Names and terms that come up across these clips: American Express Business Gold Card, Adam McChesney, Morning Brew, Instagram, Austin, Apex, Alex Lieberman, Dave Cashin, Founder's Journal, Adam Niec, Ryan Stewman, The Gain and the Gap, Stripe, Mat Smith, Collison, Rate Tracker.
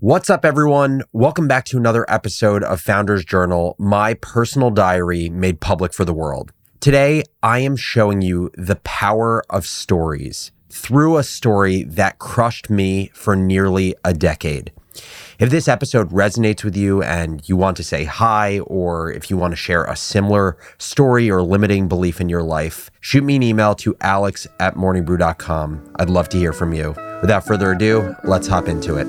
What's up, everyone? Welcome back to another episode of Founder's Journal, my personal diary made public for the world. Today, I am showing you the power of stories through a story that crushed me for nearly a decade. If this episode resonates with you and you want to say hi, or if you want to share a similar story or limiting belief in your life, shoot me an email to alex@morningbrew.com. I'd love to hear from you. Without further ado, let's hop into it.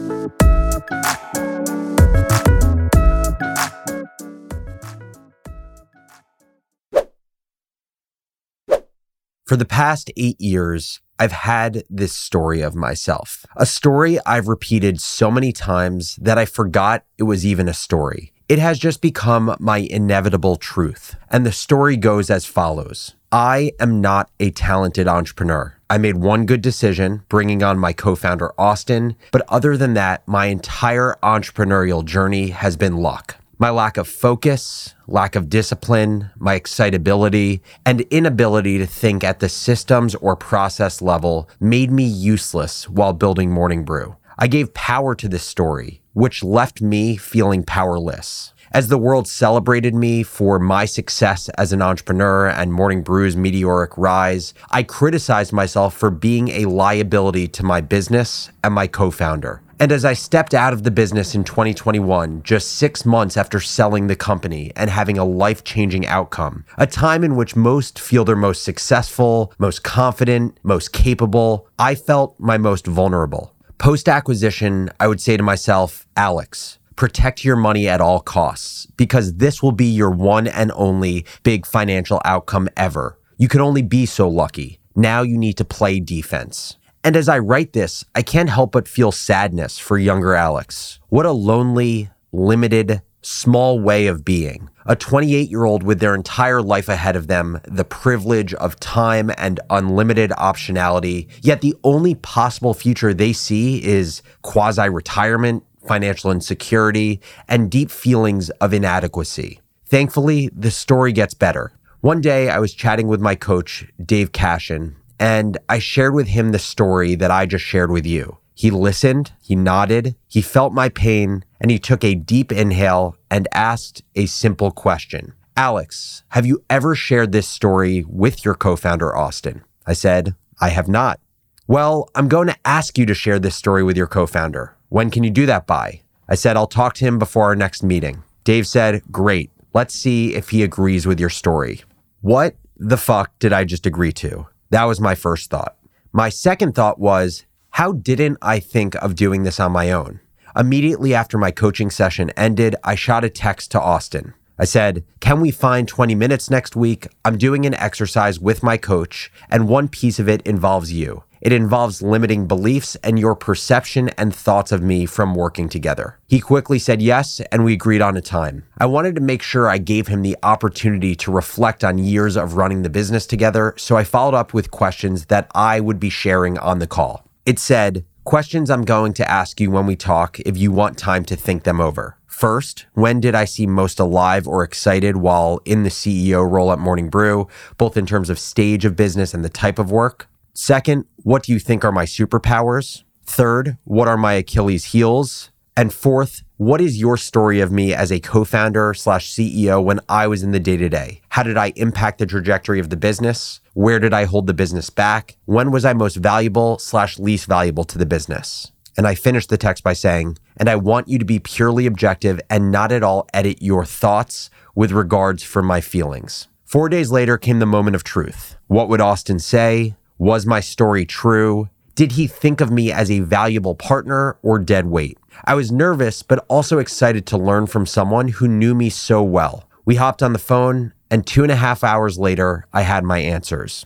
For the past 8 years, I've had this story of myself, a story I've repeated so many times that I forgot it was even a story. It has just become my inevitable truth. And the story goes as follows. I am not a talented entrepreneur. I made one good decision, bringing on my co-founder, Austin. But other than that, my entire entrepreneurial journey has been luck. My lack of focus, lack of discipline, my excitability, and inability to think at the systems or process level made me useless while building Morning Brew. I gave power to this story, which left me feeling powerless. As the world celebrated me for my success as an entrepreneur and Morning Brew's meteoric rise, I criticized myself for being a liability to my business and my co-founder. And as I stepped out of the business in 2021, just 6 months after selling the company and having a life-changing outcome, a time in which most feel their most successful, most confident, most capable, I felt my most vulnerable. Post-acquisition, I would say to myself, Alex, protect your money at all costs because this will be your one and only big financial outcome ever. You can only be so lucky. Now you need to play defense. And as I write this, I can't help but feel sadness for younger Alex. What a lonely, limited, small way of being. A 28-year-old with their entire life ahead of them, the privilege of time and unlimited optionality, yet the only possible future they see is quasi-retirement, financial insecurity, and deep feelings of inadequacy. Thankfully, the story gets better. One day, I was chatting with my coach, Dave Cashin, and I shared with him the story that I just shared with you. He listened, he nodded, he felt my pain, and he took a deep inhale and asked a simple question. Alex, have you ever shared this story with your co-founder, Austin? I said, I have not. Well, I'm going to ask you to share this story with your co-founder. When can you do that by? I said, I'll talk to him before our next meeting. Dave said, great, let's see if he agrees with your story. What the fuck did I just agree to? That was my first thought. My second thought was, how didn't I think of doing this on my own? Immediately after my coaching session ended, I shot a text to Austin. I said, can we find 20 minutes next week? I'm doing an exercise with my coach, and one piece of it involves you. It involves limiting beliefs and your perception and thoughts of me from working together. He quickly said yes, and we agreed on a time. I wanted to make sure I gave him the opportunity to reflect on years of running the business together, so I followed up with questions that I would be sharing on the call. It said, questions I'm going to ask you when we talk if you want time to think them over. First, when did I seem most alive or excited while in the CEO role at Morning Brew, both in terms of stage of business and the type of work? Second, what do you think are my superpowers? Third, what are my Achilles heels? And fourth, what is your story of me as a co-founder/CEO when I was in the day-to-day? How did I impact the trajectory of the business? Where did I hold the business back? When was I most valuable/least valuable to the business? And I finished the text by saying, and I want you to be purely objective and not at all edit your thoughts with regards for my feelings. 4 days later came the moment of truth. What would Austin say? Was my story true? Did he think of me as a valuable partner or dead weight? I was nervous, but also excited to learn from someone who knew me so well. We hopped on the phone, and 2.5 hours later, I had my answers.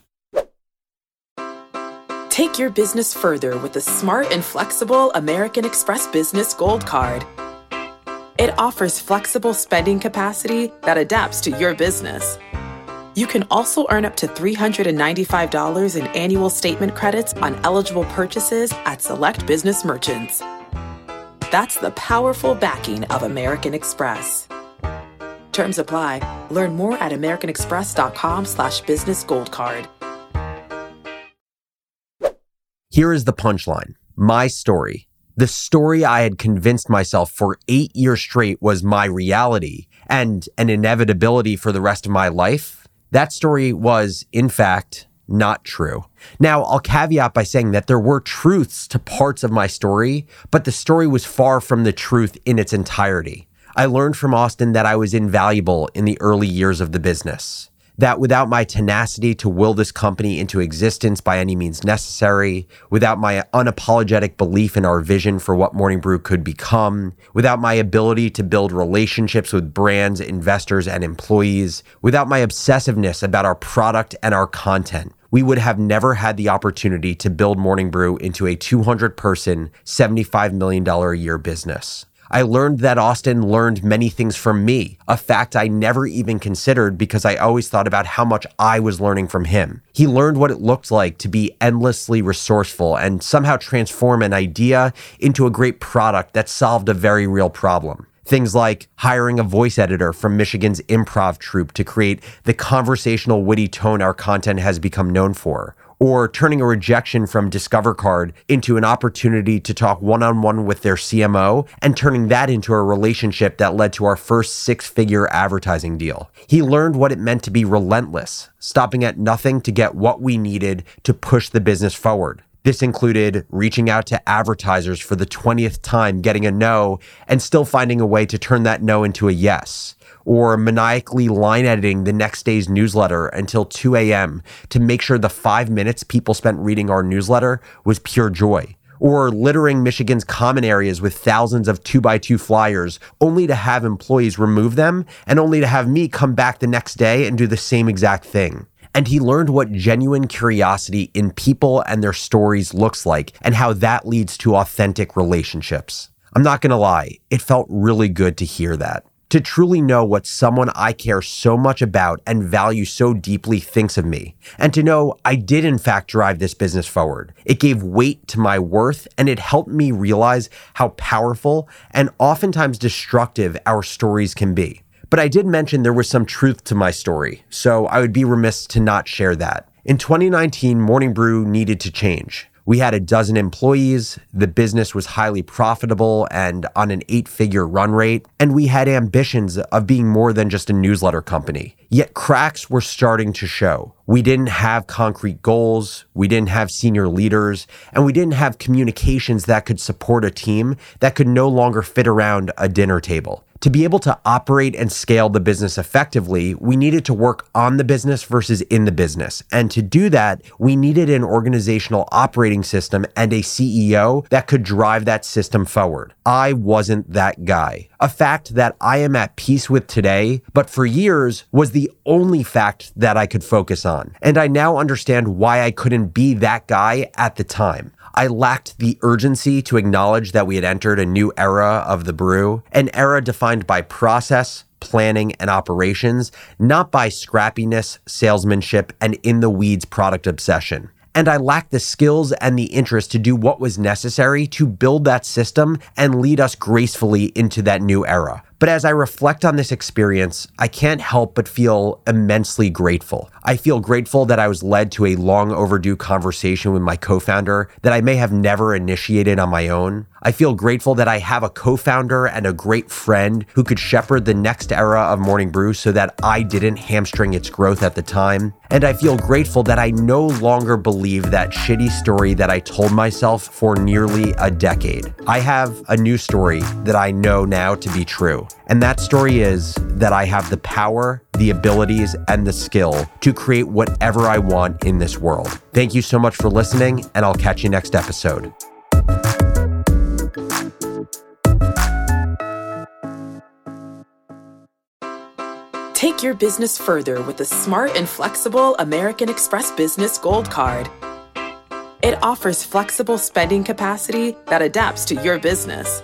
Take your business further with the smart and flexible American Express Business Gold Card. It offers flexible spending capacity that adapts to your business. You can also earn up to $395 in annual statement credits on eligible purchases at select business merchants. That's the powerful backing of American Express. Terms apply. Learn more at americanexpress.com/businessgoldcard. Here is the punchline. My story. The story I had convinced myself for 8 years straight was my reality and an inevitability for the rest of my life, that story was, in fact, not true. Now, I'll caveat by saying that there were truths to parts of my story, but the story was far from the truth in its entirety. I learned from Austin that I was invaluable in the early years of the business, that without my tenacity to will this company into existence by any means necessary, without my unapologetic belief in our vision for what Morning Brew could become, without my ability to build relationships with brands, investors, and employees, without my obsessiveness about our product and our content, we would have never had the opportunity to build Morning Brew into a 200-person, $75 million a year business. I learned that Austin learned many things from me, a fact I never even considered because I always thought about how much I was learning from him. He learned what it looked like to be endlessly resourceful and somehow transform an idea into a great product that solved a very real problem. Things like hiring a voice editor from Michigan's improv troupe to create the conversational, witty tone our content has become known for, or turning a rejection from Discover Card into an opportunity to talk one-on-one with their CMO and turning that into a relationship that led to our first six-figure advertising deal. He learned what it meant to be relentless, stopping at nothing to get what we needed to push the business forward. This included reaching out to advertisers for the 20th time, getting a no, and still finding a way to turn that no into a yes, or maniacally line editing the next day's newsletter until 2 a.m. to make sure the 5 minutes people spent reading our newsletter was pure joy, or littering Michigan's common areas with thousands of 2x2 flyers only to have employees remove them and only to have me come back the next day and do the same exact thing. And he learned what genuine curiosity in people and their stories looks like and how that leads to authentic relationships. I'm not gonna lie, it felt really good to hear that. To truly know what someone I care so much about and value so deeply thinks of me, and to know I did in fact drive this business forward. It gave weight to my worth, and it helped me realize how powerful and oftentimes destructive our stories can be. But I did mention there was some truth to my story, so I would be remiss to not share that. In 2019, Morning Brew needed to change. We had 12 employees, the business was highly profitable and on an 8-figure run rate, and we had ambitions of being more than just a newsletter company. Yet cracks were starting to show. We didn't have concrete goals, we didn't have senior leaders, and we didn't have communications that could support a team that could no longer fit around a dinner table. To be able to operate and scale the business effectively, we needed to work on the business versus in the business. And to do that, we needed an organizational operating system and a CEO that could drive that system forward. I wasn't that guy. A fact that I am at peace with today, but for years was the only fact that I could focus on. And I now understand why I couldn't be that guy at the time. I lacked the urgency to acknowledge that we had entered a new era of the brew, an era defined by process, planning, and operations, not by scrappiness, salesmanship, and in-the-weeds product obsession. And I lacked the skills and the interest to do what was necessary to build that system and lead us gracefully into that new era. But as I reflect on this experience, I can't help but feel immensely grateful. I feel grateful that I was led to a long overdue conversation with my co-founder that I may have never initiated on my own. I feel grateful that I have a co-founder and a great friend who could shepherd the next era of Morning Brew so that I didn't hamstring its growth at the time. And I feel grateful that I no longer believe that shitty story that I told myself for nearly a decade. I have a new story that I know now to be true. And that story is that I have the power, the abilities, and the skill to create whatever I want in this world. Thank you so much for listening, and I'll catch you next episode. Take your business further with the smart and flexible American Express Business Gold Card. It offers flexible spending capacity that adapts to your business.